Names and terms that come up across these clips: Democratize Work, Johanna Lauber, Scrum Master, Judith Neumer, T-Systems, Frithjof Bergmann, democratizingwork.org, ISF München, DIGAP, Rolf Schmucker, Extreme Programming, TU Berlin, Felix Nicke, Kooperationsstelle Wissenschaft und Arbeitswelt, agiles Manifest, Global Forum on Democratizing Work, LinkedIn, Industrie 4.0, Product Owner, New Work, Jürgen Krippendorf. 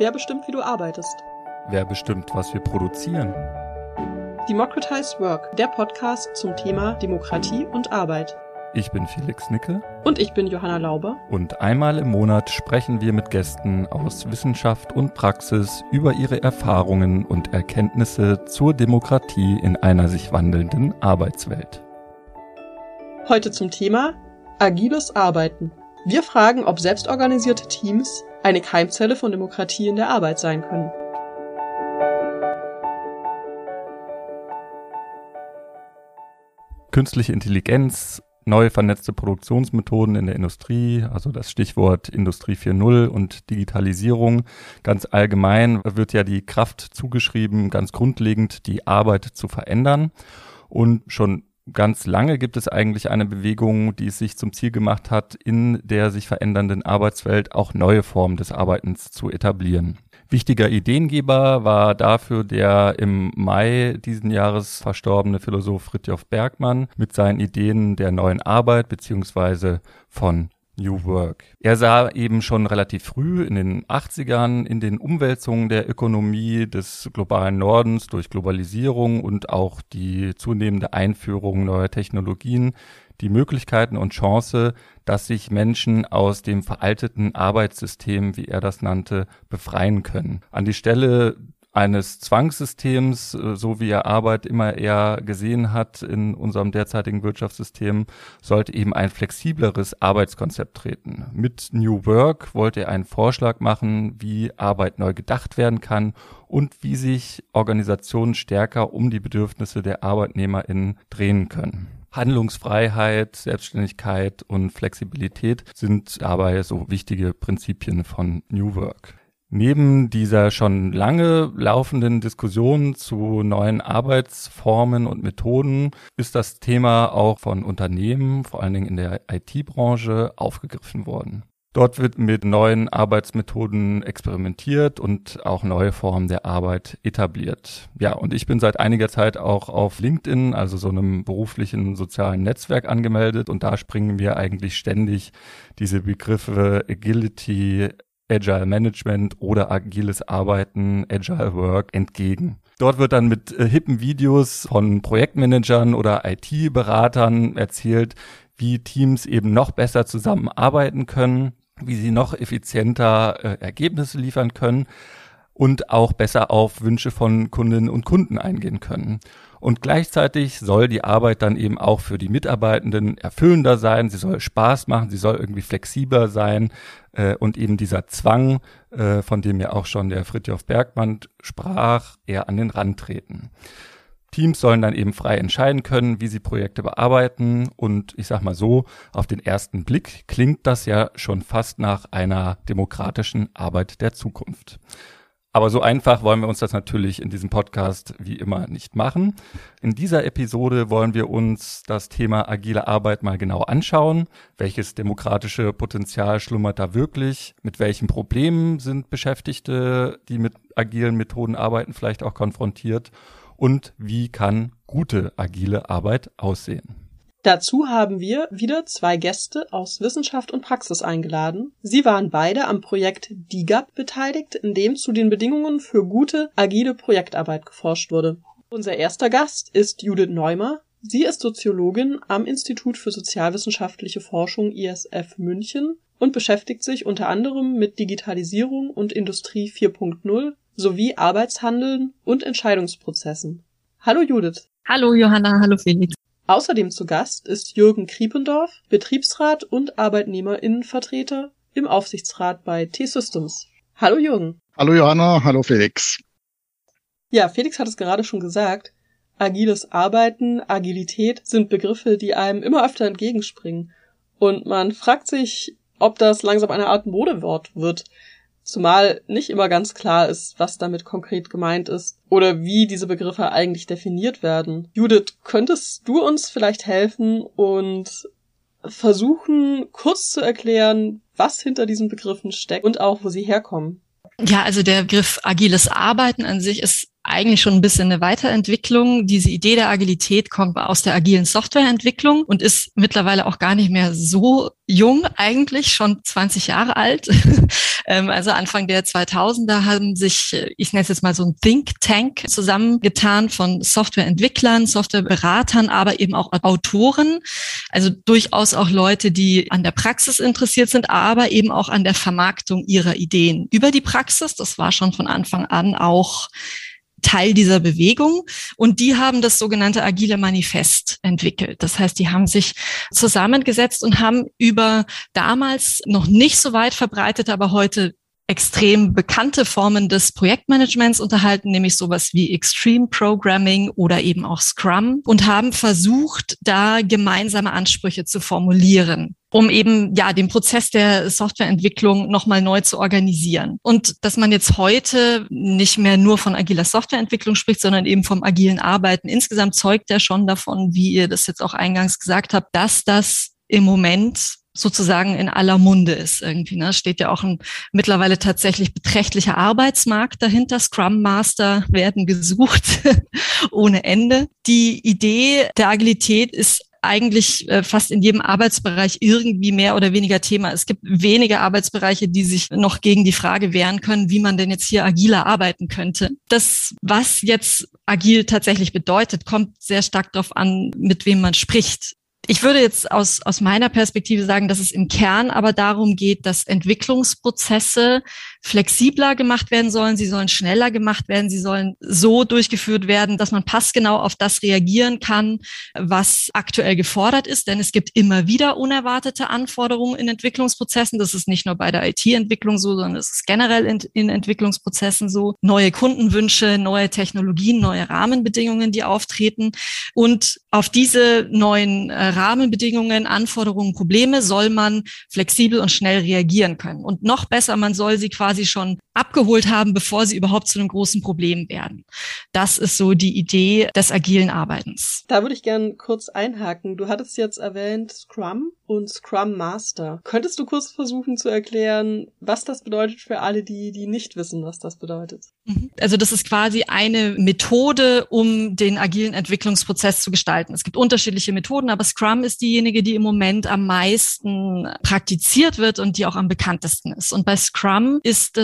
Wer bestimmt, wie du arbeitest? Wer bestimmt, was wir produzieren? Democratize Work, der Podcast zum Thema Demokratie und Arbeit. Ich bin Felix Nicke. Und ich bin Johanna Lauber. Und einmal im Monat sprechen wir mit Gästen aus Wissenschaft und Praxis über ihre Erfahrungen und Erkenntnisse zur Demokratie in einer sich wandelnden Arbeitswelt. Heute zum Thema agiles Arbeiten. Wir fragen, ob selbstorganisierte Teams eine Keimzelle von Demokratie in der Arbeit sein können. Künstliche Intelligenz, neue vernetzte Produktionsmethoden in der Industrie, also das Stichwort Industrie 4.0 und Digitalisierung. Ganz allgemein wird ja die Kraft zugeschrieben, ganz grundlegend die Arbeit zu verändern. Und schon ganz lange gibt es eigentlich eine Bewegung, die es sich zum Ziel gemacht hat, in der sich verändernden Arbeitswelt auch neue Formen des Arbeitens zu etablieren. Wichtiger Ideengeber war dafür der im Mai diesen Jahres verstorbene Philosoph Frithjof Bergmann mit seinen Ideen der neuen Arbeit bzw. von New Work. Er sah eben schon relativ früh in den 80ern in den Umwälzungen der Ökonomie des globalen Nordens durch Globalisierung und auch die zunehmende Einführung neuer Technologien die Möglichkeiten und Chance, dass sich Menschen aus dem veralteten Arbeitssystem, wie er das nannte, befreien können. An die Stelle eines Zwangssystems, so wie er Arbeit immer eher gesehen hat in unserem derzeitigen Wirtschaftssystem, sollte eben ein flexibleres Arbeitskonzept treten. Mit New Work wollte er einen Vorschlag machen, wie Arbeit neu gedacht werden kann und wie sich Organisationen stärker um die Bedürfnisse der ArbeitnehmerInnen drehen können. Handlungsfreiheit, Selbstständigkeit und Flexibilität sind dabei so wichtige Prinzipien von New Work. Neben dieser schon lange laufenden Diskussion zu neuen Arbeitsformen und Methoden ist das Thema auch von Unternehmen, vor allen Dingen in der IT-Branche, aufgegriffen worden. Dort wird mit neuen Arbeitsmethoden experimentiert und auch neue Formen der Arbeit etabliert. Ja, und ich bin seit einiger Zeit auch auf LinkedIn, also so einem beruflichen sozialen Netzwerk, angemeldet. Und da springen mir eigentlich ständig diese Begriffe Agility, Agile Management oder agiles Arbeiten, Agile Work entgegen. Dort wird dann mit hippen Videos von Projektmanagern oder IT-Beratern erzählt, wie Teams eben noch besser zusammenarbeiten können, wie sie noch effizienter Ergebnisse liefern können und auch besser auf Wünsche von Kundinnen und Kunden eingehen können. Und gleichzeitig soll die Arbeit dann eben auch für die Mitarbeitenden erfüllender sein, sie soll Spaß machen, sie soll irgendwie flexibler sein und eben dieser Zwang, von dem ja auch schon der Frithjof Bergmann sprach, eher an den Rand treten. Teams sollen dann eben frei entscheiden können, wie sie Projekte bearbeiten und ich sag mal so, auf den ersten Blick klingt das ja schon fast nach einer demokratischen Arbeit der Zukunft. Aber so einfach wollen wir uns das natürlich in diesem Podcast wie immer nicht machen. In dieser Episode wollen wir uns das Thema agile Arbeit mal genau anschauen. Welches demokratische Potenzial schlummert da wirklich? Mit welchen Problemen sind Beschäftigte, die mit agilen Methoden arbeiten, vielleicht auch konfrontiert? Und wie kann gute agile Arbeit aussehen? Dazu haben wir wieder zwei Gäste aus Wissenschaft und Praxis eingeladen. Sie waren beide am Projekt DIGAP beteiligt, in dem zu den Bedingungen für gute agile Projektarbeit geforscht wurde. Unser erster Gast ist Judith Neumer. Sie ist Soziologin am Institut für sozialwissenschaftliche Forschung ISF München und beschäftigt sich unter anderem mit Digitalisierung und Industrie 4.0. sowie Arbeitshandeln und Entscheidungsprozessen. Hallo Judith. Hallo Johanna, hallo Felix. Außerdem zu Gast ist Jürgen Krippendorf, Betriebsrat und ArbeitnehmerInnenvertreter im Aufsichtsrat bei T-Systems. Hallo Jürgen. Hallo Johanna, hallo Felix. Ja, Felix hat es gerade schon gesagt, agiles Arbeiten, Agilität sind Begriffe, die einem immer öfter entgegenspringen. Und man fragt sich, ob das langsam eine Art Modewort wird. Zumal nicht immer ganz klar ist, was damit konkret gemeint ist oder wie diese Begriffe eigentlich definiert werden. Judith, könntest du uns vielleicht helfen und versuchen, kurz zu erklären, was hinter diesen Begriffen steckt und auch, wo sie herkommen? Ja, also der Begriff agiles Arbeiten an sich ist eigentlich schon ein bisschen eine Weiterentwicklung. Diese Idee der Agilität kommt aus der agilen Softwareentwicklung und ist mittlerweile auch gar nicht mehr so jung, eigentlich schon 20 Jahre alt. Also Anfang der 2000er haben sich, ich nenne es jetzt mal so ein Think Tank, zusammengetan von Softwareentwicklern, Softwareberatern, aber eben auch Autoren. Also durchaus auch Leute, die an der Praxis interessiert sind, aber eben auch an der Vermarktung ihrer Ideen über die Praxis. Das war schon von Anfang an auch Teil dieser Bewegung. Und die haben das sogenannte agile Manifest entwickelt. Das heißt, die haben sich zusammengesetzt und haben über damals noch nicht so weit verbreitete, aber heute extrem bekannte Formen des Projektmanagements unterhalten, nämlich sowas wie Extreme Programming oder eben auch Scrum, und haben versucht, da gemeinsame Ansprüche zu formulieren, um eben ja den Prozess der Softwareentwicklung nochmal neu zu organisieren. Und dass man jetzt heute nicht mehr nur von agiler Softwareentwicklung spricht, sondern eben vom agilen Arbeiten insgesamt, zeugt ja schon davon, wie ihr das jetzt auch eingangs gesagt habt, dass das im Moment sozusagen in aller Munde ist irgendwie, ne? Steht ja auch ein mittlerweile tatsächlich beträchtlicher Arbeitsmarkt dahinter. Scrum Master werden gesucht ohne Ende. Die Idee der Agilität ist eigentlich fast in jedem Arbeitsbereich irgendwie mehr oder weniger Thema. Es gibt wenige Arbeitsbereiche, die sich noch gegen die Frage wehren können, wie man denn jetzt hier agiler arbeiten könnte. Das, was jetzt agil tatsächlich bedeutet, kommt sehr stark darauf an, mit wem man spricht. Ich würde jetzt aus meiner Perspektive sagen, dass es im Kern aber darum geht, dass Entwicklungsprozesse flexibler gemacht werden sollen, sie sollen schneller gemacht werden, sie sollen so durchgeführt werden, dass man passgenau auf das reagieren kann, was aktuell gefordert ist. Denn es gibt immer wieder unerwartete Anforderungen in Entwicklungsprozessen. Das ist nicht nur bei der IT-Entwicklung so, sondern es ist generell in Entwicklungsprozessen so. Neue Kundenwünsche, neue Technologien, neue Rahmenbedingungen, die auftreten. Und auf diese neuen Rahmenbedingungen, Anforderungen, Probleme soll man flexibel und schnell reagieren können. Und noch besser, man soll sie quasi schon abgeholt haben, bevor sie überhaupt zu einem großen Problem werden. Das ist so die Idee des agilen Arbeitens. Da würde ich gerne kurz einhaken. Du hattest jetzt erwähnt Scrum und Scrum Master. Könntest du kurz versuchen zu erklären, was das bedeutet für alle, die nicht wissen, was das bedeutet? Also das ist quasi eine Methode, um den agilen Entwicklungsprozess zu gestalten. Es gibt unterschiedliche Methoden, aber Scrum ist diejenige, die im Moment am meisten praktiziert wird und die auch am bekanntesten ist. Und bei Scrum ist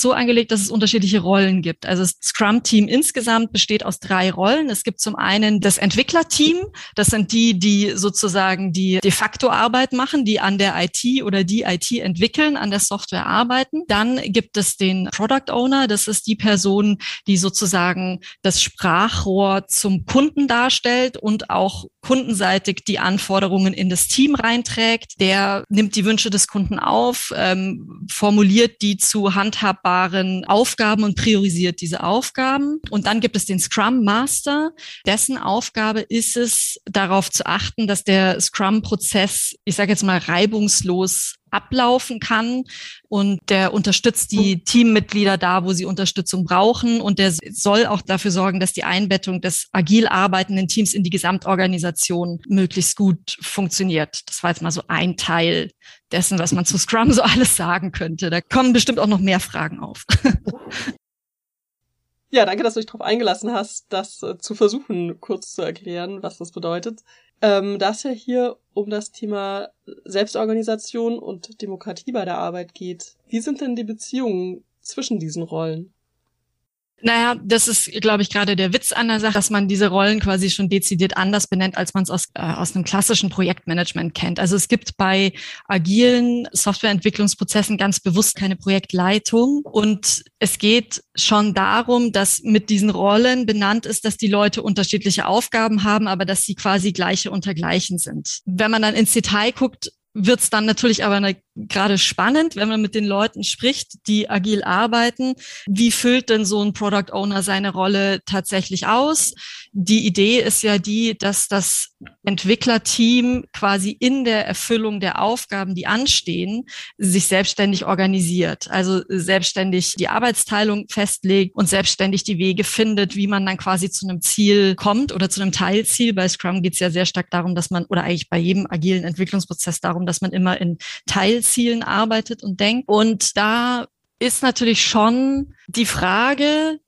so angelegt, dass es unterschiedliche Rollen gibt. Also das Scrum-Team insgesamt besteht aus 3 Rollen. Es gibt zum einen das Entwicklerteam. Das sind die, die sozusagen die de facto Arbeit machen, die an der IT oder die IT entwickeln, an der Software arbeiten. Dann gibt es den Product Owner. Das ist die Person, die sozusagen das Sprachrohr zum Kunden darstellt und auch kundenseitig die Anforderungen in das Team reinträgt. Der nimmt die Wünsche des Kunden auf, formuliert die zu handhabbaren Aufgaben und priorisiert diese Aufgaben. Und dann gibt es den Scrum Master. Dessen Aufgabe ist es, darauf zu achten, dass der Scrum-Prozess, ich sage jetzt mal, reibungslos ablaufen kann, und der unterstützt die Teammitglieder da, wo sie Unterstützung brauchen, und der soll auch dafür sorgen, dass die Einbettung des agil arbeitenden Teams in die Gesamtorganisation möglichst gut funktioniert. Das war jetzt mal so ein Teil dessen, was man zu Scrum so alles sagen könnte. Da kommen bestimmt auch noch mehr Fragen auf. Ja, danke, dass du dich darauf eingelassen hast, das zu versuchen, kurz zu erklären, was das bedeutet. Da es ja hier um das Thema Selbstorganisation und Demokratie bei der Arbeit geht, wie sind denn die Beziehungen zwischen diesen Rollen? Naja, das ist, glaube ich, gerade der Witz an der Sache, dass man diese Rollen quasi schon dezidiert anders benennt, als man es aus einem klassischen Projektmanagement kennt. Also es gibt bei agilen Softwareentwicklungsprozessen ganz bewusst keine Projektleitung, und es geht schon darum, dass mit diesen Rollen benannt ist, dass die Leute unterschiedliche Aufgaben haben, aber dass sie quasi gleiche unter gleichen sind. Wenn man dann ins Detail guckt, wird es dann natürlich aber gerade spannend, wenn man mit den Leuten spricht, die agil arbeiten. Wie füllt denn so ein Product Owner seine Rolle tatsächlich aus? Die Idee ist ja die, dass das Entwicklerteam quasi in der Erfüllung der Aufgaben, die anstehen, sich selbstständig organisiert. Also selbstständig die Arbeitsteilung festlegt und selbstständig die Wege findet, wie man dann quasi zu einem Ziel kommt oder zu einem Teilziel. Bei Scrum geht es ja sehr stark darum, dass man, oder eigentlich bei jedem agilen Entwicklungsprozess darum, dass man immer in Teilzielen arbeitet und denkt. Und da ist natürlich schon die Frage,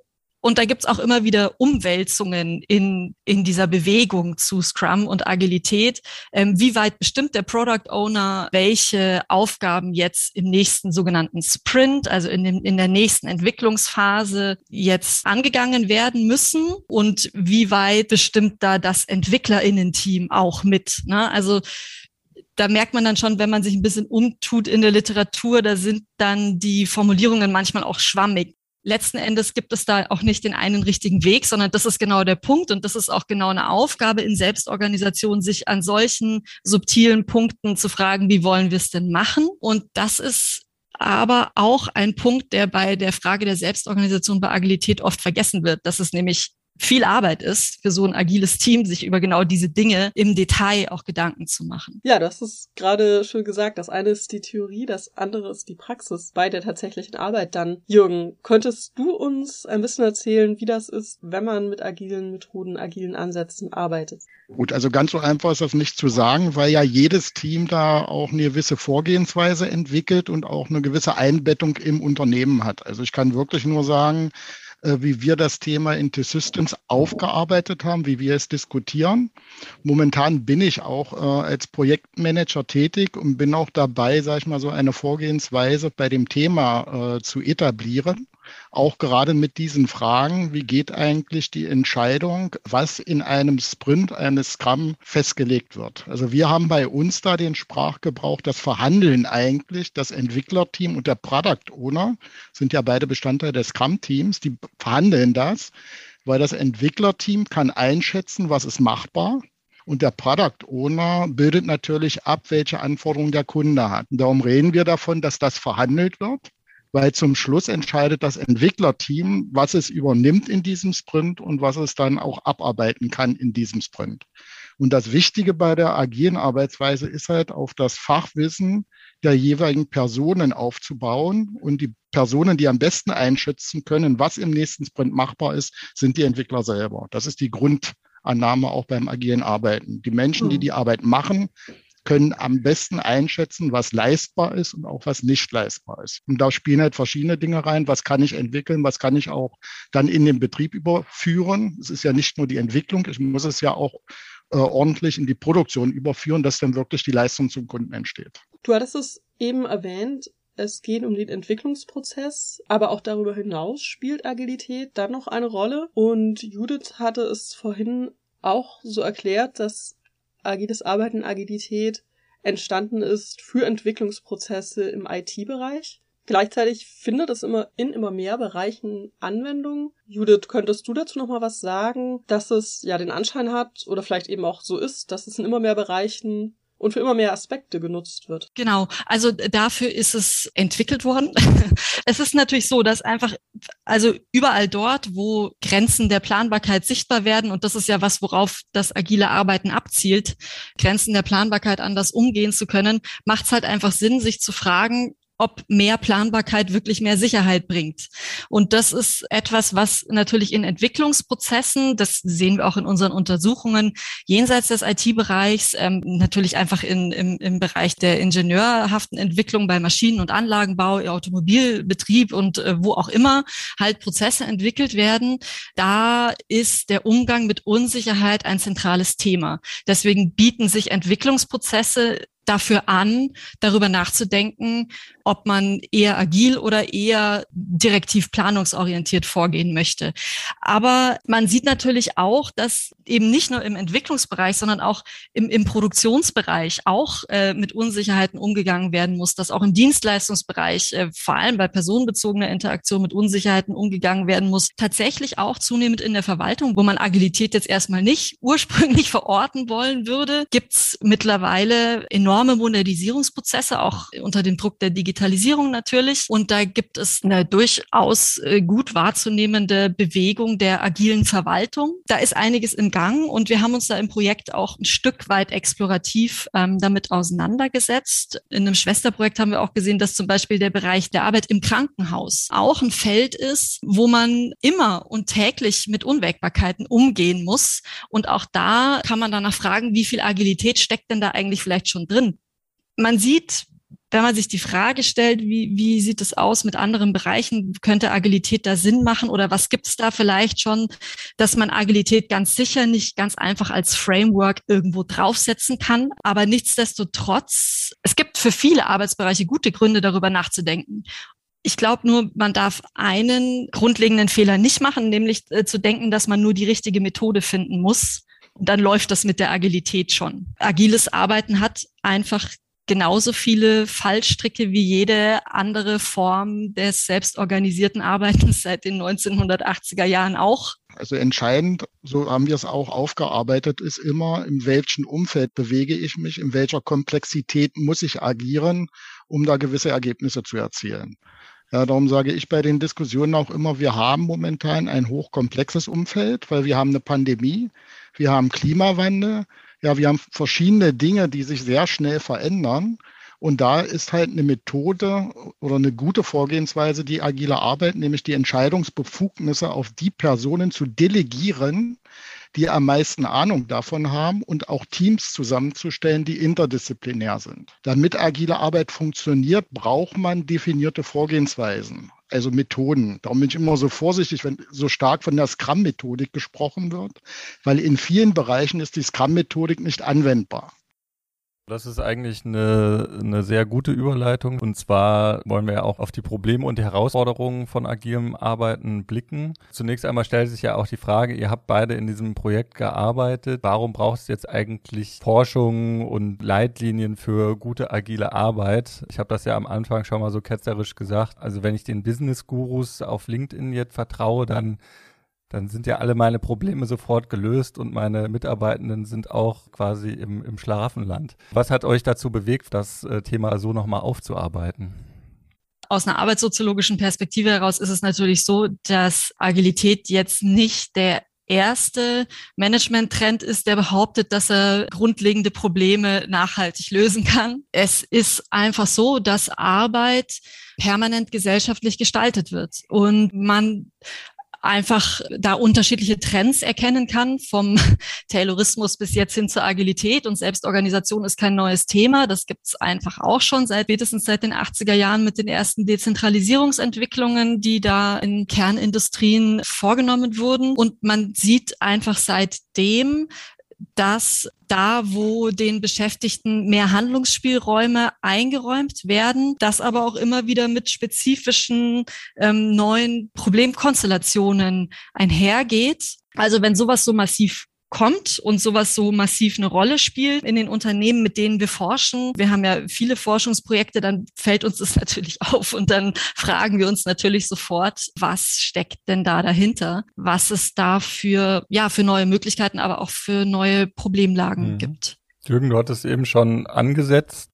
Und da gibt's auch immer wieder Umwälzungen in dieser Bewegung zu Scrum und Agilität. Wie weit bestimmt der Product Owner, welche Aufgaben jetzt im nächsten sogenannten Sprint, also in der nächsten Entwicklungsphase jetzt angegangen werden müssen? Und wie weit bestimmt da das EntwicklerInnen-Team auch mit? Ne? Also da merkt man dann schon, wenn man sich ein bisschen umtut in der Literatur, da sind dann die Formulierungen manchmal auch schwammig. Letzten Endes gibt es da auch nicht den einen richtigen Weg, sondern das ist genau der Punkt und das ist auch genau eine Aufgabe in Selbstorganisation, sich an solchen subtilen Punkten zu fragen, wie wollen wir es denn machen? Und das ist aber auch ein Punkt, der bei der Frage der Selbstorganisation bei Agilität oft vergessen wird. Das ist nämlich viel Arbeit ist für so ein agiles Team, sich über genau diese Dinge im Detail auch Gedanken zu machen. Ja, das ist gerade schön gesagt. Das eine ist die Theorie, das andere ist die Praxis bei der tatsächlichen Arbeit dann. Jürgen, könntest du uns ein bisschen erzählen, wie das ist, wenn man mit agilen Methoden, agilen Ansätzen arbeitet? Gut, also ganz so einfach ist das nicht zu sagen, weil ja jedes Team da auch eine gewisse Vorgehensweise entwickelt und auch eine gewisse Einbettung im Unternehmen hat. Also ich kann wirklich nur sagen, wie wir das Thema in T-Systems aufgearbeitet haben, wie wir es diskutieren. Momentan bin ich auch als Projektmanager tätig und bin auch dabei, sage ich mal, so eine Vorgehensweise bei dem Thema zu etablieren. Auch gerade mit diesen Fragen, wie geht eigentlich die Entscheidung, was in einem Sprint eines Scrum festgelegt wird. Also wir haben bei uns da den Sprachgebrauch, das Verhandeln eigentlich, das Entwicklerteam und der Product Owner sind ja beide Bestandteil des Scrum-Teams, die verhandeln das, weil das Entwicklerteam kann einschätzen, was ist machbar. Und der Product Owner bildet natürlich ab, welche Anforderungen der Kunde hat. Und darum reden wir davon, dass das verhandelt wird. Weil zum Schluss entscheidet das Entwicklerteam, was es übernimmt in diesem Sprint und was es dann auch abarbeiten kann in diesem Sprint. Und das Wichtige bei der agilen Arbeitsweise ist halt, auf das Fachwissen der jeweiligen Personen aufzubauen. Und die Personen, die am besten einschätzen können, was im nächsten Sprint machbar ist, sind die Entwickler selber. Das ist die Grundannahme auch beim agilen Arbeiten. Die Menschen, die die Arbeit machen, können am besten einschätzen, was leistbar ist und auch was nicht leistbar ist. Und da spielen halt verschiedene Dinge rein. Was kann ich entwickeln? Was kann ich auch dann in den Betrieb überführen? Es ist ja nicht nur die Entwicklung. Ich muss es ja auch ordentlich in die Produktion überführen, dass dann wirklich die Leistung zum Kunden entsteht. Du hattest es eben erwähnt. Es geht um den Entwicklungsprozess, aber auch darüber hinaus spielt Agilität dann noch eine Rolle. Und Judith hatte es vorhin auch so erklärt, dass agiles Arbeiten, Agilität entstanden ist für Entwicklungsprozesse im IT-Bereich. Gleichzeitig findet es immer mehr Bereichen Anwendung. Judith, könntest du dazu nochmal was sagen, dass es ja den Anschein hat oder vielleicht eben auch so ist, dass es in immer mehr Bereichen und für immer mehr Aspekte genutzt wird? Genau, also dafür ist es entwickelt worden. Es ist natürlich so, dass einfach, also überall dort, wo Grenzen der Planbarkeit sichtbar werden, und das ist ja was, worauf das agile Arbeiten abzielt, Grenzen der Planbarkeit anders umgehen zu können, macht es halt einfach Sinn, sich zu fragen, ob mehr Planbarkeit wirklich mehr Sicherheit bringt. Und das ist etwas, was natürlich in Entwicklungsprozessen, das sehen wir auch in unseren Untersuchungen, jenseits des IT-Bereichs, natürlich einfach im Bereich der ingenieurhaften Entwicklung bei Maschinen- und Anlagenbau, Automobilbetrieb und wo auch immer halt Prozesse entwickelt werden, da ist der Umgang mit Unsicherheit ein zentrales Thema. Deswegen bieten sich Entwicklungsprozesse dafür an, darüber nachzudenken, ob man eher agil oder eher direktiv planungsorientiert vorgehen möchte. Aber man sieht natürlich auch, dass eben nicht nur im Entwicklungsbereich, sondern auch im Produktionsbereich auch mit Unsicherheiten umgegangen werden muss, dass auch im Dienstleistungsbereich vor allem bei personenbezogener Interaktion mit Unsicherheiten umgegangen werden muss. Tatsächlich auch zunehmend in der Verwaltung, wo man Agilität jetzt erstmal nicht ursprünglich verorten wollen würde, gibt's mittlerweile enorme Modernisierungsprozesse, auch unter dem Druck der Digitalisierung natürlich. Und da gibt es eine durchaus gut wahrzunehmende Bewegung der agilen Verwaltung. Da ist einiges im Gang und wir haben uns da im Projekt auch ein Stück weit explorativ damit auseinandergesetzt. In einem Schwesterprojekt haben wir auch gesehen, dass zum Beispiel der Bereich der Arbeit im Krankenhaus auch ein Feld ist, wo man immer und täglich mit Unwägbarkeiten umgehen muss. Und auch da kann man danach fragen, wie viel Agilität steckt denn da eigentlich vielleicht schon drin? Man sieht, wenn man sich die Frage stellt, wie sieht es aus mit anderen Bereichen, könnte Agilität da Sinn machen oder was gibt es da vielleicht schon, dass man Agilität ganz sicher nicht ganz einfach als Framework irgendwo draufsetzen kann. Aber nichtsdestotrotz, es gibt für viele Arbeitsbereiche gute Gründe, darüber nachzudenken. Ich glaube nur, man darf einen grundlegenden Fehler nicht machen, nämlich zu denken, dass man nur die richtige Methode finden muss. Und dann läuft das mit der Agilität schon. Agiles Arbeiten hat einfach genauso viele Fallstricke wie jede andere Form des selbstorganisierten Arbeitens seit den 1980er Jahren auch. Also entscheidend, so haben wir es auch aufgearbeitet, ist immer, in welchem Umfeld bewege ich mich, in welcher Komplexität muss ich agieren, um da gewisse Ergebnisse zu erzielen. Ja, darum sage ich bei den Diskussionen auch immer, wir haben momentan ein hochkomplexes Umfeld, weil wir haben eine Pandemie, wir haben Klimawandel, ja, wir haben verschiedene Dinge, die sich sehr schnell verändern. Und da ist halt eine Methode oder eine gute Vorgehensweise die agile Arbeit, nämlich die Entscheidungsbefugnisse auf die Personen zu delegieren, die am meisten Ahnung davon haben und auch Teams zusammenzustellen, die interdisziplinär sind. Damit agile Arbeit funktioniert, braucht man definierte Vorgehensweisen, also Methoden. Darum bin ich immer so vorsichtig, wenn so stark von der Scrum-Methodik gesprochen wird, weil in vielen Bereichen ist die Scrum-Methodik nicht anwendbar. Das ist eigentlich eine sehr gute Überleitung. Und zwar wollen wir ja auch auf die Probleme und die Herausforderungen von agilem Arbeiten blicken. Zunächst einmal stellt sich ja auch die Frage, ihr habt beide in diesem Projekt gearbeitet. Warum braucht es jetzt eigentlich Forschung und Leitlinien für gute agile Arbeit? Ich habe das ja am Anfang schon mal so ketzerisch gesagt. Also wenn ich den Business-Gurus auf LinkedIn jetzt vertraue, dann sind ja alle meine Probleme sofort gelöst und meine Mitarbeitenden sind auch quasi im Schlaraffenland. Was hat euch dazu bewegt, das Thema so nochmal aufzuarbeiten? Aus einer arbeitssoziologischen Perspektive heraus ist es natürlich so, dass Agilität jetzt nicht der erste Management-Trend ist, der behauptet, dass er grundlegende Probleme nachhaltig lösen kann. Es ist einfach so, dass Arbeit permanent gesellschaftlich gestaltet wird und man einfach da unterschiedliche Trends erkennen kann, vom Taylorismus bis jetzt hin zur Agilität. Und Selbstorganisation ist kein neues Thema. Das gibt's einfach auch schon spätestens seit den 80er Jahren mit den ersten Dezentralisierungsentwicklungen, die da in Kernindustrien vorgenommen wurden. Und man sieht einfach seitdem, dass da, wo den Beschäftigten mehr Handlungsspielräume eingeräumt werden, das aber auch immer wieder mit spezifischen neuen Problemkonstellationen einhergeht. Also wenn sowas so massiv kommt und sowas so massiv eine Rolle spielt in den Unternehmen, mit denen wir forschen. Wir haben ja viele Forschungsprojekte, dann fällt uns das natürlich auf und dann fragen wir uns natürlich sofort, was steckt denn da dahinter? Was es da für neue Möglichkeiten, aber auch für neue Problemlagen gibt. Jürgen, du hattest eben schon angesetzt.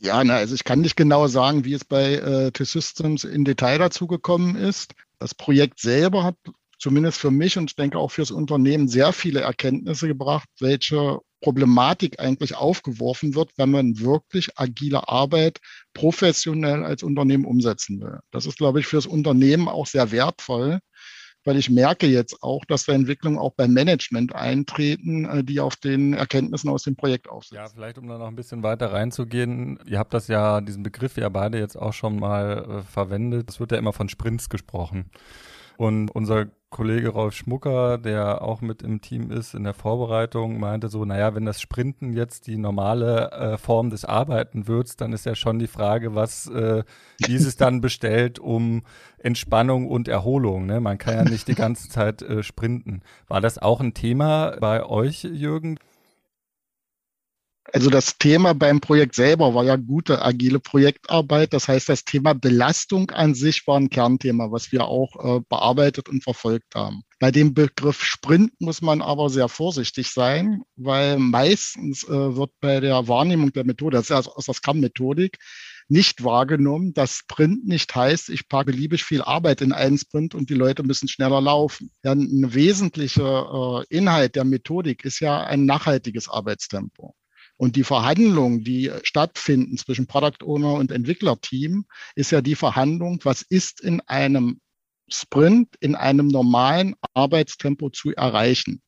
Ja, also ich kann nicht genau sagen, wie es bei T-Systems in Detail dazu gekommen ist. Das Projekt selber hat zumindest für mich und ich denke auch fürs Unternehmen sehr viele Erkenntnisse gebracht, welche Problematik eigentlich aufgeworfen wird, wenn man wirklich agile Arbeit professionell als Unternehmen umsetzen will. Das ist, glaube ich, fürs Unternehmen auch sehr wertvoll, weil ich merke jetzt auch, dass da Entwicklungen auch beim Management eintreten, die auf den Erkenntnissen aus dem Projekt aufsetzen. Ja, vielleicht um da noch ein bisschen weiter reinzugehen. Ihr habt das ja, diesen Begriff ja beide jetzt auch schon mal verwendet. Es wird ja immer von Sprints gesprochen. Und unser Kollege Rolf Schmucker, der auch mit im Team ist in der Vorbereitung, meinte so, wenn das Sprinten jetzt die normale Form des Arbeiten wird, dann ist ja schon die Frage, wie es dann bestellt um Entspannung und Erholung. Ne? Man kann ja nicht die ganze Zeit sprinten. War das auch ein Thema bei euch, Jürgen? Also das Thema beim Projekt selber war ja gute agile Projektarbeit. Das heißt, das Thema Belastung an sich war ein Kernthema, was wir auch bearbeitet und verfolgt haben. Bei dem Begriff Sprint muss man aber sehr vorsichtig sein, weil meistens wird bei der Wahrnehmung der Methode, das ist ja aus der Scrum-Methodik, nicht wahrgenommen, dass Sprint nicht heißt, ich packe beliebig viel Arbeit in einen Sprint und die Leute müssen schneller laufen. Ja, ein wesentlicher Inhalt der Methodik ist ja ein nachhaltiges Arbeitstempo. Und die Verhandlungen, die stattfinden zwischen Product Owner und Entwicklerteam, ist ja die Verhandlung, was ist in einem Sprint, in einem normalen Arbeitstempo zu erreichen.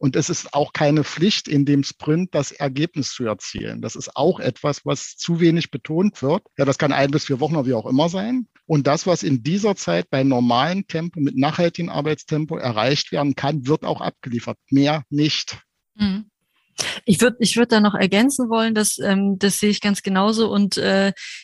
Und es ist auch keine Pflicht, in dem Sprint das Ergebnis zu erzielen. Das ist auch etwas, was zu wenig betont wird. Ja, das kann 1 bis 4 Wochen oder wie auch immer sein. Und das, was in dieser Zeit bei normalem Tempo, mit nachhaltigem Arbeitstempo erreicht werden kann, wird auch abgeliefert. Mehr nicht. Mhm. Ich würde da noch ergänzen wollen, das sehe ich ganz genauso, und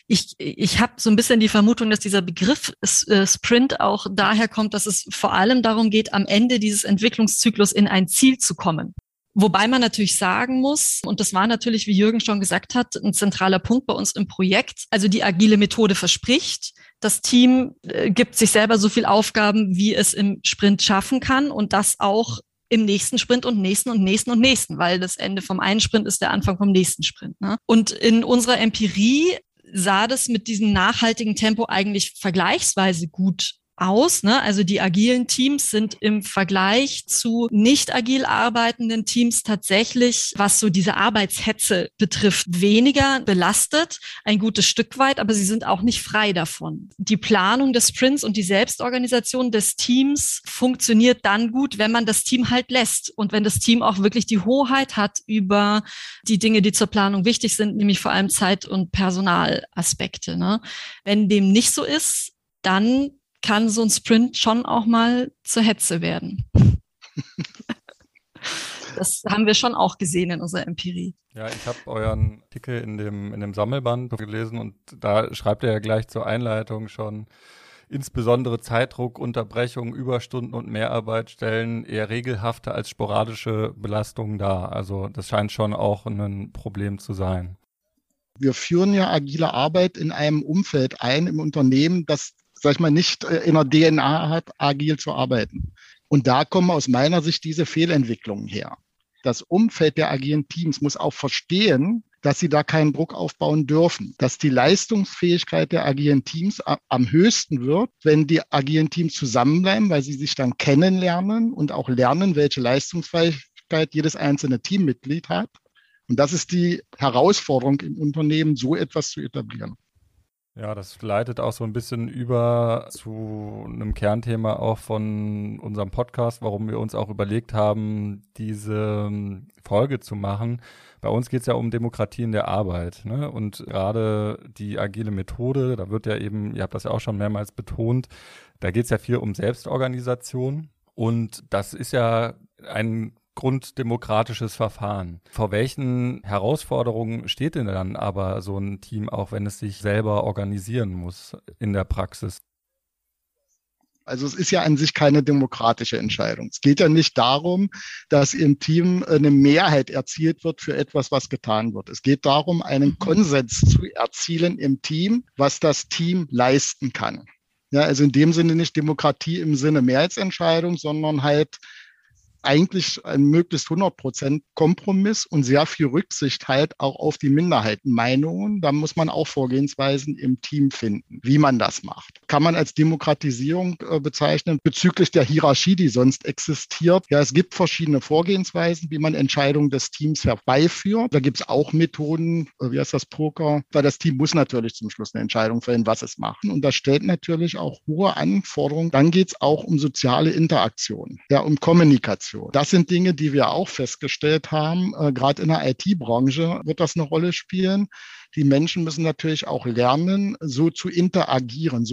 ich habe so ein bisschen die Vermutung, dass dieser Begriff Sprint auch daher kommt, dass es vor allem darum geht, am Ende dieses Entwicklungszyklus in ein Ziel zu kommen. Wobei man natürlich sagen muss, und das war natürlich, wie Jürgen schon gesagt hat, ein zentraler Punkt bei uns im Projekt, also die agile Methode verspricht, das Team gibt sich selber so viel Aufgaben, wie es im Sprint schaffen kann, und das auch im nächsten Sprint und nächsten, weil das Ende vom einen Sprint ist der Anfang vom nächsten Sprint, ne? Und in unserer Empirie sah das mit diesem nachhaltigen Tempo eigentlich vergleichsweise gut aus, ne? Also die agilen Teams sind im Vergleich zu nicht agil arbeitenden Teams tatsächlich, was so diese Arbeitshetze betrifft, weniger belastet, ein gutes Stück weit, aber sie sind auch nicht frei davon. Die Planung des Sprints und die Selbstorganisation des Teams funktioniert dann gut, wenn man das Team halt lässt und wenn das Team auch wirklich die Hoheit hat über die Dinge, die zur Planung wichtig sind, nämlich vor allem Zeit- und Personalaspekte, ne? Wenn dem nicht so ist, dann kann so ein Sprint schon auch mal zur Hetze werden. Das haben wir schon auch gesehen in unserer Empirie. Ja, ich habe euren Artikel in dem Sammelband gelesen, und da schreibt er ja gleich zur Einleitung schon, insbesondere Zeitdruck, Unterbrechungen, Überstunden und Mehrarbeit stellen eher regelhafte als sporadische Belastungen dar. Also das scheint schon auch ein Problem zu sein. Wir führen ja agile Arbeit in einem Umfeld ein, im Unternehmen, das nicht in der DNA hat, agil zu arbeiten. Und da kommen aus meiner Sicht diese Fehlentwicklungen her. Das Umfeld der agilen Teams muss auch verstehen, dass sie da keinen Druck aufbauen dürfen, dass die Leistungsfähigkeit der agilen Teams am höchsten wird, wenn die agilen Teams zusammenbleiben, weil sie sich dann kennenlernen und auch lernen, welche Leistungsfähigkeit jedes einzelne Teammitglied hat. Und das ist die Herausforderung im Unternehmen, so etwas zu etablieren. Ja, das leitet auch so ein bisschen über zu einem Kernthema auch von unserem Podcast, warum wir uns auch überlegt haben, diese Folge zu machen. Bei uns geht es ja um Demokratie in der Arbeit, ne? Und gerade die agile Methode, da wird ja eben, ihr habt das ja auch schon mehrmals betont, da geht es ja viel um Selbstorganisation, und das ist ja ein grunddemokratisches Verfahren. Vor welchen Herausforderungen steht denn dann aber so ein Team, auch wenn es sich selber organisieren muss in der Praxis? Also es ist ja an sich keine demokratische Entscheidung. Es geht ja nicht darum, dass im Team eine Mehrheit erzielt wird für etwas, was getan wird. Es geht darum, einen Konsens zu erzielen im Team, was das Team leisten kann. Ja, also in dem Sinne nicht Demokratie im Sinne Mehrheitsentscheidung, sondern halt eigentlich ein möglichst 100% Kompromiss und sehr viel Rücksicht halt auch auf die Minderheitenmeinungen. Da muss man auch Vorgehensweisen im Team finden, wie man das macht. Kann man als Demokratisierung bezeichnen bezüglich der Hierarchie, die sonst existiert. Ja, es gibt verschiedene Vorgehensweisen, wie man Entscheidungen des Teams herbeiführt. Da gibt es auch Methoden, wie heißt das, Poker, weil das Team muss natürlich zum Schluss eine Entscheidung fällen, was es macht. Und das stellt natürlich auch hohe Anforderungen. Dann geht es auch um soziale Interaktion, ja, um Kommunikation. Das sind Dinge, die wir auch festgestellt haben. Gerade in der IT-Branche wird das eine Rolle spielen. Die Menschen müssen natürlich auch lernen, so zu interagieren,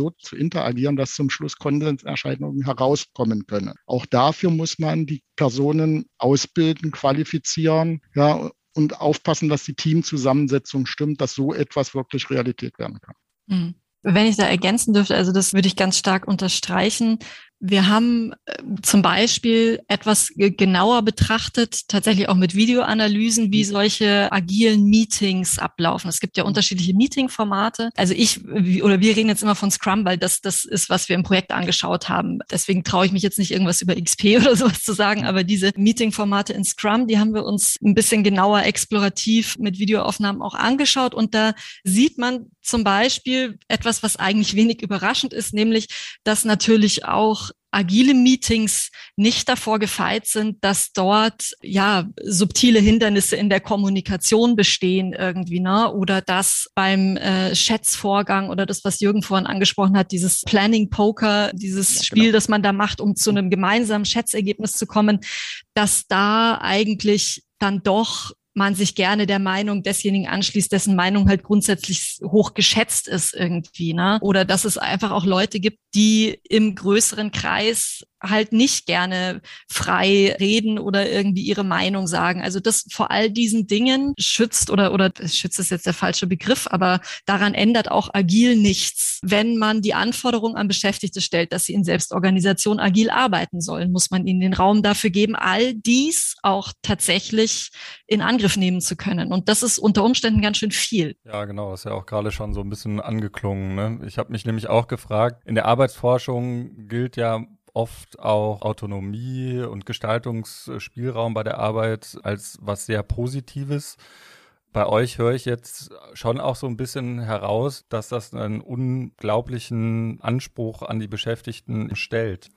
dass zum Schluss Konsenserscheinungen herauskommen können. Auch dafür muss man die Personen ausbilden, qualifizieren, ja, und aufpassen, dass die Teamzusammensetzung stimmt, dass so etwas wirklich Realität werden kann. Mhm. Wenn ich da ergänzen dürfte, also das würde ich ganz stark unterstreichen. Wir haben zum Beispiel etwas genauer betrachtet, tatsächlich auch mit Videoanalysen, wie solche agilen Meetings ablaufen. Es gibt ja unterschiedliche Meeting-Formate. Also wir reden jetzt immer von Scrum, weil das ist, was wir im Projekt angeschaut haben. Deswegen traue ich mich jetzt nicht, irgendwas über XP oder sowas zu sagen, aber diese Meeting-Formate in Scrum, die haben wir uns ein bisschen genauer explorativ mit Videoaufnahmen auch angeschaut, und da sieht man zum Beispiel etwas, was eigentlich wenig überraschend ist, nämlich, dass natürlich auch agile Meetings nicht davor gefeit sind, dass dort ja subtile Hindernisse in der Kommunikation bestehen irgendwie, ne? Oder dass beim Schätzvorgang oder das, was Jürgen vorhin angesprochen hat, dieses Planning Poker, dieses Spiel, das man da macht, um zu einem gemeinsamen Schätzergebnis zu kommen, dass da eigentlich dann doch man sich gerne der Meinung desjenigen anschließt, dessen Meinung halt grundsätzlich hoch geschätzt ist irgendwie, ne? Oder dass es einfach auch Leute gibt, die im größeren Kreis halt nicht gerne frei reden oder irgendwie ihre Meinung sagen. Also das vor all diesen Dingen schützt oder schützt ist jetzt der falsche Begriff, aber daran ändert auch agil nichts. Wenn man die Anforderung an Beschäftigte stellt, dass sie in Selbstorganisation agil arbeiten sollen, muss man ihnen den Raum dafür geben, all dies auch tatsächlich in Angriff nehmen zu können. Und das ist unter Umständen ganz schön viel. Ja, genau. Das ist ja auch gerade schon so ein bisschen angeklungen, ne? Ich habe mich nämlich auch gefragt, in der Arbeitsforschung gilt ja oft auch Autonomie und Gestaltungsspielraum bei der Arbeit als was sehr Positives. Bei euch höre ich jetzt schon auch so ein bisschen heraus, dass das einen unglaublichen Anspruch an die Beschäftigten stellt.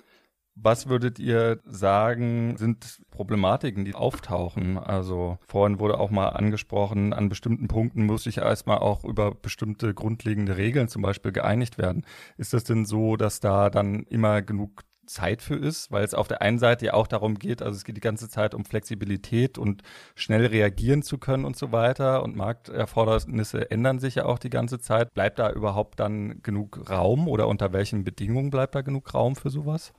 Was würdet ihr sagen, sind Problematiken, die auftauchen? Also vorhin wurde auch mal angesprochen, an bestimmten Punkten muss sich erstmal auch über bestimmte grundlegende Regeln zum Beispiel geeinigt werden. Ist das denn so, dass da dann immer genug Zeit für ist, weil es auf der einen Seite ja auch darum geht, also es geht die ganze Zeit um Flexibilität und schnell reagieren zu können und so weiter, und Markterfordernisse ändern sich ja auch die ganze Zeit. Bleibt da überhaupt dann genug Raum oder unter welchen Bedingungen bleibt da genug Raum für sowas?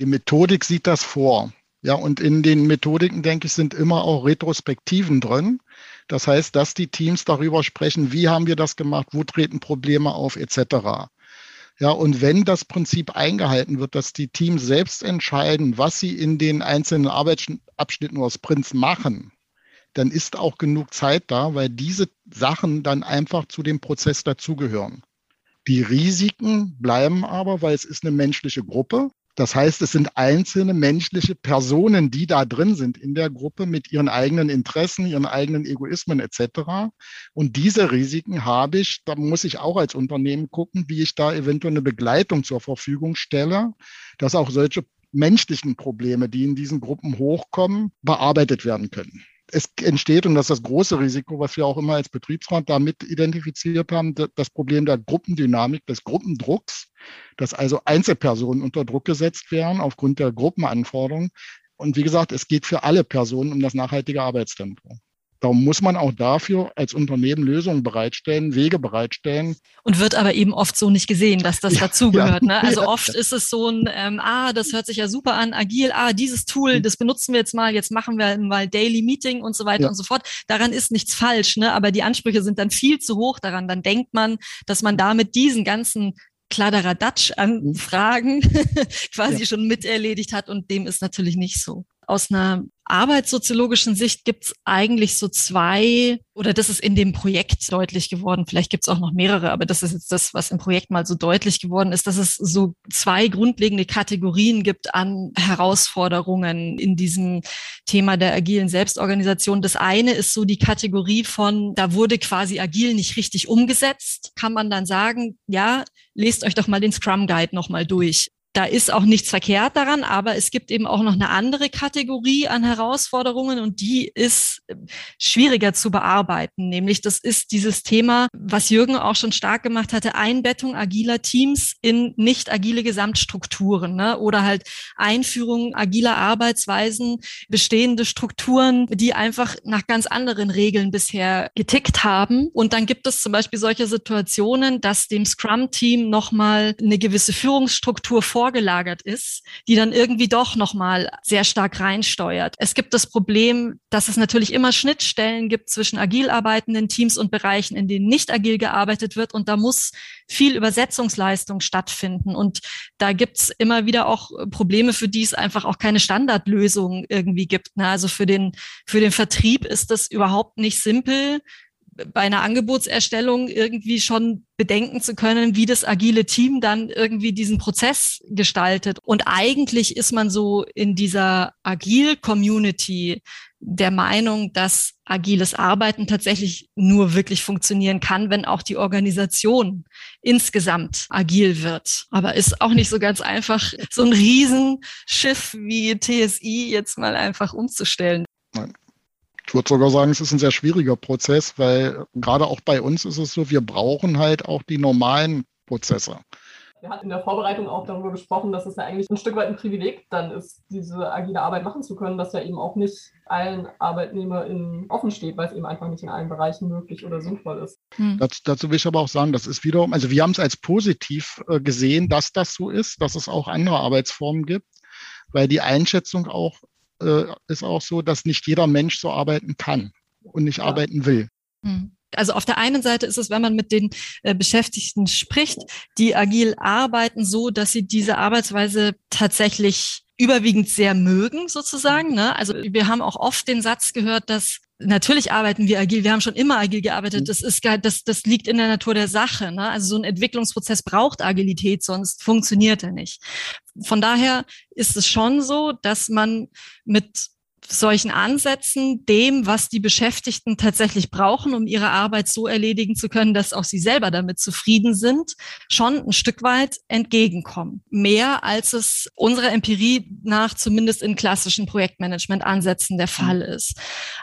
Die Methodik sieht das vor. Ja, und in den Methodiken, denke ich, sind immer auch Retrospektiven drin. Das heißt, dass die Teams darüber sprechen, wie haben wir das gemacht, wo treten Probleme auf, etc. Ja, und wenn das Prinzip eingehalten wird, dass die Teams selbst entscheiden, was sie in den einzelnen Arbeitsabschnitten oder Sprints machen, dann ist auch genug Zeit da, weil diese Sachen dann einfach zu dem Prozess dazugehören. Die Risiken bleiben aber, weil es ist eine menschliche Gruppe. Das heißt, es sind einzelne menschliche Personen, die da drin sind in der Gruppe mit ihren eigenen Interessen, ihren eigenen Egoismen etc. Und diese Risiken habe ich, da muss ich auch als Unternehmen gucken, wie ich da eventuell eine Begleitung zur Verfügung stelle, dass auch solche menschlichen Probleme, die in diesen Gruppen hochkommen, bearbeitet werden können. Es entsteht, und das ist das große Risiko, was wir auch immer als Betriebsrat damit identifiziert haben, das Problem der Gruppendynamik, des Gruppendrucks, dass also Einzelpersonen unter Druck gesetzt werden aufgrund der Gruppenanforderungen. Und wie gesagt, es geht für alle Personen um das nachhaltige Arbeitstempo. Darum muss man auch dafür als Unternehmen Lösungen bereitstellen, Wege bereitstellen. Und wird aber eben oft so nicht gesehen, dass das dazugehört. Ja. Ne? Also oft ist es so ein, das hört sich ja super an, agil, dieses Tool, das benutzen wir jetzt mal, jetzt machen wir mal Daily Meeting und so weiter und so fort. Daran ist nichts falsch, ne? Aber die Ansprüche sind dann viel zu hoch daran. Dann denkt man, dass man damit diesen ganzen Kladderadatsch an Fragen quasi schon miterledigt hat, und dem ist natürlich nicht so. Aus einer arbeitssoziologischen Sicht gibt es eigentlich so zwei, oder das ist in dem Projekt deutlich geworden, vielleicht gibt es auch noch mehrere, aber das ist jetzt das, was im Projekt mal so deutlich geworden ist, dass es so zwei grundlegende Kategorien gibt an Herausforderungen in diesem Thema der agilen Selbstorganisation. Das eine ist so die Kategorie von, da wurde quasi agil nicht richtig umgesetzt, kann man dann sagen, ja, lest euch doch mal den Scrum Guide nochmal durch. Da ist auch nichts verkehrt daran, aber es gibt eben auch noch eine andere Kategorie an Herausforderungen, und die ist schwieriger zu bearbeiten. Nämlich das ist dieses Thema, was Jürgen auch schon stark gemacht hatte, Einbettung agiler Teams in nicht agile Gesamtstrukturen, ne? Oder halt Einführung agiler Arbeitsweisen, bestehende Strukturen, die einfach nach ganz anderen Regeln bisher getickt haben. Und dann gibt es zum Beispiel solche Situationen, dass dem Scrum-Team nochmal eine gewisse Führungsstruktur vorgelagert ist, die dann irgendwie doch nochmal sehr stark reinsteuert. Es gibt das Problem, dass es natürlich immer Schnittstellen gibt zwischen agil arbeitenden Teams und Bereichen, in denen nicht agil gearbeitet wird, und da muss viel Übersetzungsleistung stattfinden, und da gibt es immer wieder auch Probleme, für die es einfach auch keine Standardlösung irgendwie gibt. Also für den Vertrieb ist das überhaupt nicht simpel, bei einer Angebotserstellung irgendwie schon bedenken zu können, wie das agile Team dann irgendwie diesen Prozess gestaltet. Und eigentlich ist man so in dieser Agil-Community der Meinung, dass agiles Arbeiten tatsächlich nur wirklich funktionieren kann, wenn auch die Organisation insgesamt agil wird. Aber ist auch nicht so ganz einfach, so ein Riesenschiff wie TSI jetzt mal einfach umzustellen. Nein. Ich würde sogar sagen, es ist ein sehr schwieriger Prozess, weil gerade auch bei uns ist es so, wir brauchen halt auch die normalen Prozesse. Wir hatten in der Vorbereitung auch darüber gesprochen, dass es ja eigentlich ein Stück weit ein Privileg dann ist, diese agile Arbeit machen zu können, dass ja eben auch nicht allen ArbeitnehmerInnen offen steht, weil es eben einfach nicht in allen Bereichen möglich oder sinnvoll ist. Dazu will ich aber auch sagen, das ist wiederum, also wir haben es als positiv gesehen, dass das so ist, dass es auch andere Arbeitsformen gibt, weil die Einschätzung auch ist auch so, dass nicht jeder Mensch so arbeiten kann und nicht arbeiten will. Also auf der einen Seite ist es, wenn man mit den Beschäftigten spricht, die agil arbeiten, so, dass sie diese Arbeitsweise tatsächlich überwiegend sehr mögen sozusagen, ne? Also wir haben auch oft den Satz gehört, dass natürlich arbeiten wir agil, wir haben schon immer agil gearbeitet, das liegt in der Natur der Sache, ne? Also so ein Entwicklungsprozess braucht Agilität, sonst funktioniert er nicht. Von daher ist es schon so, dass man mit solchen Ansätzen dem, was die Beschäftigten tatsächlich brauchen, um ihre Arbeit so erledigen zu können, dass auch sie selber damit zufrieden sind, schon ein Stück weit entgegenkommen. Mehr als es unserer Empirie nach zumindest in klassischen Projektmanagement-Ansätzen der Fall ist.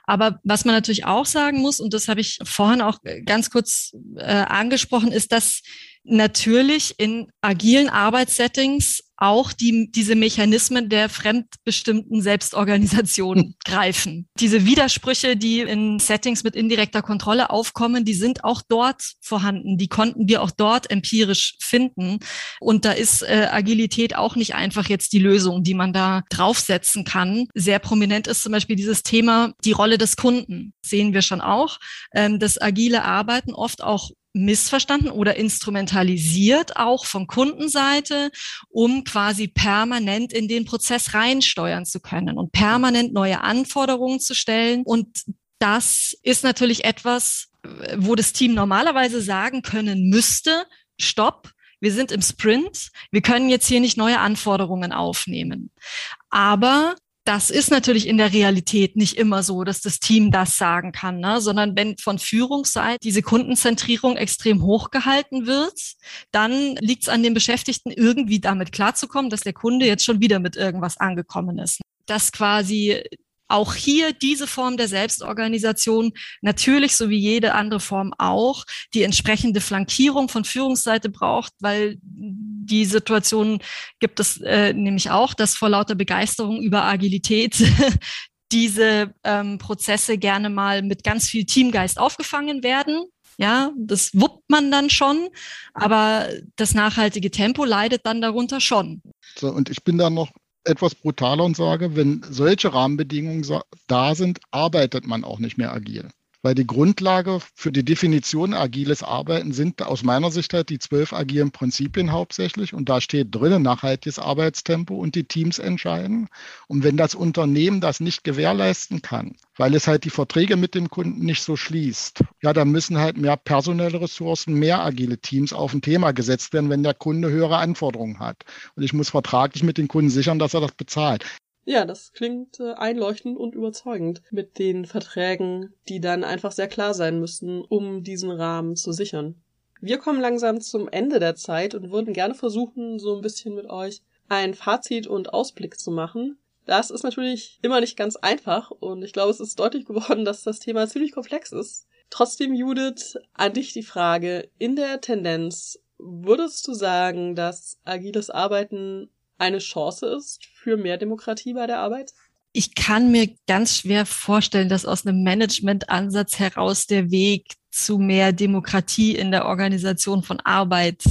Aber was man natürlich auch sagen muss, und das habe ich vorhin auch ganz kurz angesprochen, ist, dass natürlich in agilen Arbeitssettings auch diese Mechanismen der fremdbestimmten Selbstorganisation greifen. Diese Widersprüche, die in Settings mit indirekter Kontrolle aufkommen, die sind auch dort vorhanden. Die konnten wir auch dort empirisch finden. Und da ist Agilität auch nicht einfach jetzt die Lösung, die man da draufsetzen kann. Sehr prominent ist zum Beispiel dieses Thema, die Rolle des Kunden. Sehen wir schon auch, dass agile Arbeiten oft auch missverstanden oder instrumentalisiert, auch von Kundenseite, um quasi permanent in den Prozess reinsteuern zu können und permanent neue Anforderungen zu stellen. Und das ist natürlich etwas, wo das Team normalerweise sagen können müsste, stopp, wir sind im Sprint, wir können jetzt hier nicht neue Anforderungen aufnehmen. Aber das ist natürlich in der Realität nicht immer so, dass das Team das sagen kann, ne? Sondern wenn von Führungsseite diese Kundenzentrierung extrem hochgehalten wird, dann liegt es an den Beschäftigten, irgendwie damit klarzukommen, dass der Kunde jetzt schon wieder mit irgendwas angekommen ist. Dass quasi auch hier diese Form der Selbstorganisation natürlich, so wie jede andere Form auch, die entsprechende Flankierung von Führungsseite braucht, weil die Situation gibt es nämlich auch, dass vor lauter Begeisterung über Agilität diese Prozesse gerne mal mit ganz viel Teamgeist aufgefangen werden. Ja, das wuppt man dann schon, aber das nachhaltige Tempo leidet dann darunter schon. So, und ich bin da noch etwas brutaler und sage, wenn solche Rahmenbedingungen da sind, arbeitet man auch nicht mehr agil. Weil die Grundlage für die Definition agiles Arbeiten sind aus meiner Sicht halt die 12 agilen Prinzipien hauptsächlich. Und da steht drinnen nachhaltiges Arbeitstempo und die Teams entscheiden. Und wenn das Unternehmen das nicht gewährleisten kann, weil es halt die Verträge mit dem Kunden nicht so schließt, ja, dann müssen halt mehr personelle Ressourcen, mehr agile Teams auf ein Thema gesetzt werden, wenn der Kunde höhere Anforderungen hat. Und ich muss vertraglich mit den Kunden sichern, dass er das bezahlt. Ja, das klingt einleuchtend und überzeugend mit den Verträgen, die dann einfach sehr klar sein müssen, um diesen Rahmen zu sichern. Wir kommen langsam zum Ende der Zeit und würden gerne versuchen, so ein bisschen mit euch ein Fazit und Ausblick zu machen. Das ist natürlich immer nicht ganz einfach und ich glaube, es ist deutlich geworden, dass das Thema ziemlich komplex ist. Trotzdem, Judith, an dich die Frage, in der Tendenz würdest du sagen, dass agiles Arbeiten eine Chance ist für mehr Demokratie bei der Arbeit? Ich kann mir ganz schwer vorstellen, dass aus einem Management-Ansatz heraus der Weg zu mehr Demokratie in der Organisation von Arbeit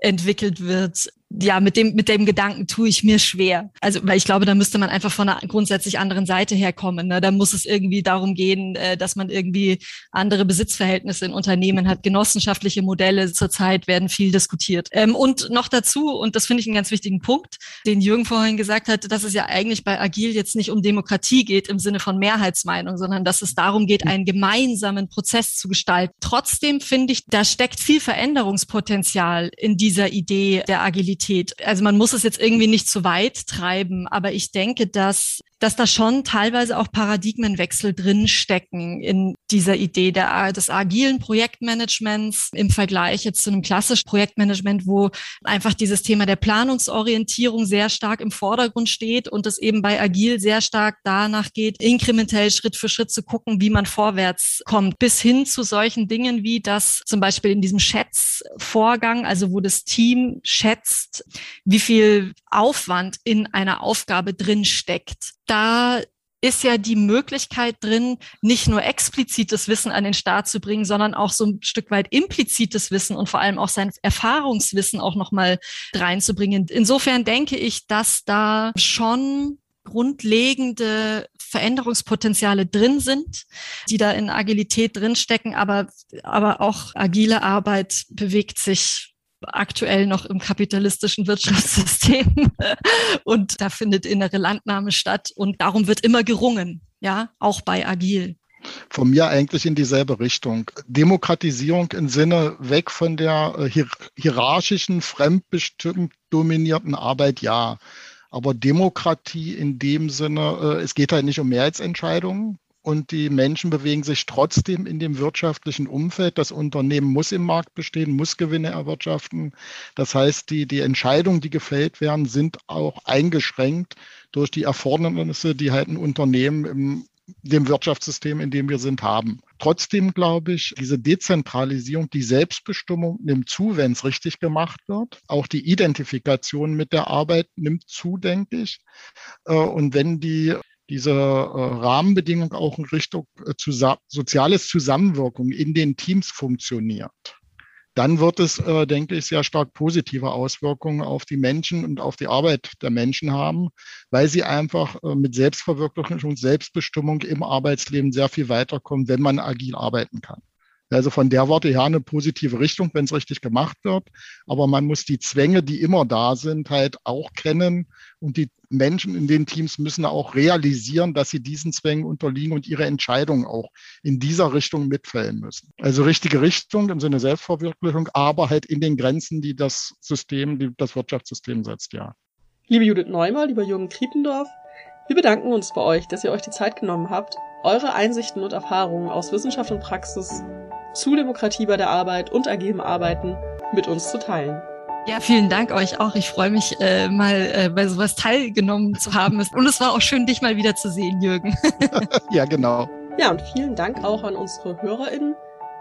entwickelt wird. ja, mit dem Gedanken tue ich mir schwer. Also, weil ich glaube, da müsste man einfach von einer grundsätzlich anderen Seite herkommen, ne? Da muss es irgendwie darum gehen, dass man irgendwie andere Besitzverhältnisse in Unternehmen hat. Genossenschaftliche Modelle zurzeit werden viel diskutiert. Und noch dazu, und das finde ich einen ganz wichtigen Punkt, den Jürgen vorhin gesagt hat, dass es ja eigentlich bei Agil jetzt nicht um Demokratie geht im Sinne von Mehrheitsmeinung, sondern dass es darum geht, einen gemeinsamen Prozess zu gestalten. Trotzdem finde ich, da steckt viel Veränderungspotenzial in dieser Idee der Agilität. Also man muss es jetzt irgendwie nicht zu weit treiben, aber ich denke, dass da schon teilweise auch Paradigmenwechsel drinstecken in dieser Idee des agilen Projektmanagements im Vergleich jetzt zu einem klassischen Projektmanagement, wo einfach dieses Thema der Planungsorientierung sehr stark im Vordergrund steht und es eben bei agil sehr stark danach geht, inkrementell Schritt für Schritt zu gucken, wie man vorwärts kommt, bis hin zu solchen Dingen wie das zum Beispiel in diesem Schätzvorgang, also wo das Team schätzt, wie viel Aufwand in einer Aufgabe drin steckt. Da ist ja die Möglichkeit drin, nicht nur explizites Wissen an den Start zu bringen, sondern auch so ein Stück weit implizites Wissen und vor allem auch sein Erfahrungswissen auch nochmal reinzubringen. Insofern denke ich, dass da schon grundlegende Veränderungspotenziale drin sind, die da in Agilität drinstecken, aber auch agile Arbeit bewegt sich aktuell noch im kapitalistischen Wirtschaftssystem und da findet innere Landnahme statt und darum wird immer gerungen, ja, auch bei Agil. Von mir eigentlich in dieselbe Richtung. Demokratisierung im Sinne weg von der hierarchischen, fremdbestimmt dominierten Arbeit, ja. Aber Demokratie in dem Sinne, es geht halt nicht um Mehrheitsentscheidungen. Und die Menschen bewegen sich trotzdem in dem wirtschaftlichen Umfeld. Das Unternehmen muss im Markt bestehen, muss Gewinne erwirtschaften. Das heißt, die Entscheidungen, die gefällt werden, sind auch eingeschränkt durch die Erfordernisse, die halt ein Unternehmen im dem Wirtschaftssystem, in dem wir sind, haben. Trotzdem glaube ich, diese Dezentralisierung, die Selbstbestimmung nimmt zu, wenn es richtig gemacht wird. Auch die Identifikation mit der Arbeit nimmt zu, denke ich. Und wenn diese Rahmenbedingung auch in Richtung soziales Zusammenwirken in den Teams funktioniert, dann wird es, denke ich, sehr stark positive Auswirkungen auf die Menschen und auf die Arbeit der Menschen haben, weil sie einfach mit Selbstverwirklichung und Selbstbestimmung im Arbeitsleben sehr viel weiterkommen, wenn man agil arbeiten kann. Also von der Warte her eine positive Richtung, wenn es richtig gemacht wird. Aber man muss die Zwänge, die immer da sind, halt auch kennen. Und die Menschen in den Teams müssen auch realisieren, dass sie diesen Zwängen unterliegen und ihre Entscheidungen auch in dieser Richtung mitfällen müssen. Also richtige Richtung im Sinne Selbstverwirklichung, aber halt in den Grenzen, die das System, das Wirtschaftssystem setzt, ja. Liebe Judith Neumer, lieber Jürgen Krippendorf, wir bedanken uns bei euch, dass ihr euch die Zeit genommen habt, eure Einsichten und Erfahrungen aus Wissenschaft und Praxis zu Demokratie bei der Arbeit und agilem Arbeiten mit uns zu teilen. Ja, vielen Dank euch auch. Ich freue mich, mal bei sowas teilgenommen zu haben. Und es war auch schön, dich mal wieder zu sehen, Jürgen. Ja, genau. Ja, und vielen Dank auch an unsere HörerInnen.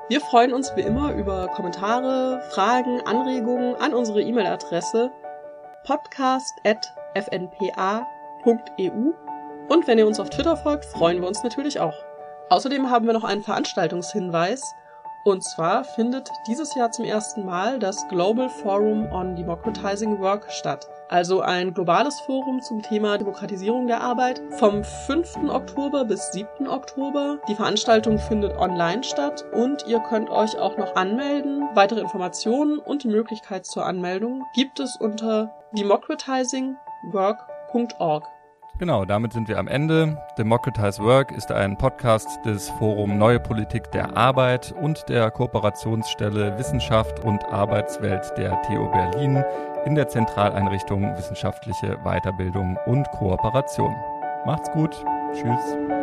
Wir freuen uns wie immer über Kommentare, Fragen, Anregungen an unsere E-Mail-Adresse podcast@fnpa.eu. Und wenn ihr uns auf Twitter folgt, freuen wir uns natürlich auch. Außerdem haben wir noch einen Veranstaltungshinweis. Und zwar findet dieses Jahr zum ersten Mal das Global Forum on Democratizing Work statt. Also ein globales Forum zum Thema Demokratisierung der Arbeit vom 5. Oktober bis 7. Oktober. Die Veranstaltung findet online statt und ihr könnt euch auch noch anmelden. Weitere Informationen und die Möglichkeit zur Anmeldung gibt es unter democratizingwork.org. Genau, damit sind wir am Ende. Democratize Work ist ein Podcast des Forum Neue Politik der Arbeit und der Kooperationsstelle Wissenschaft und Arbeitswelt der TU Berlin in der Zentraleinrichtung Wissenschaftliche Weiterbildung und Kooperation. Macht's gut. Tschüss.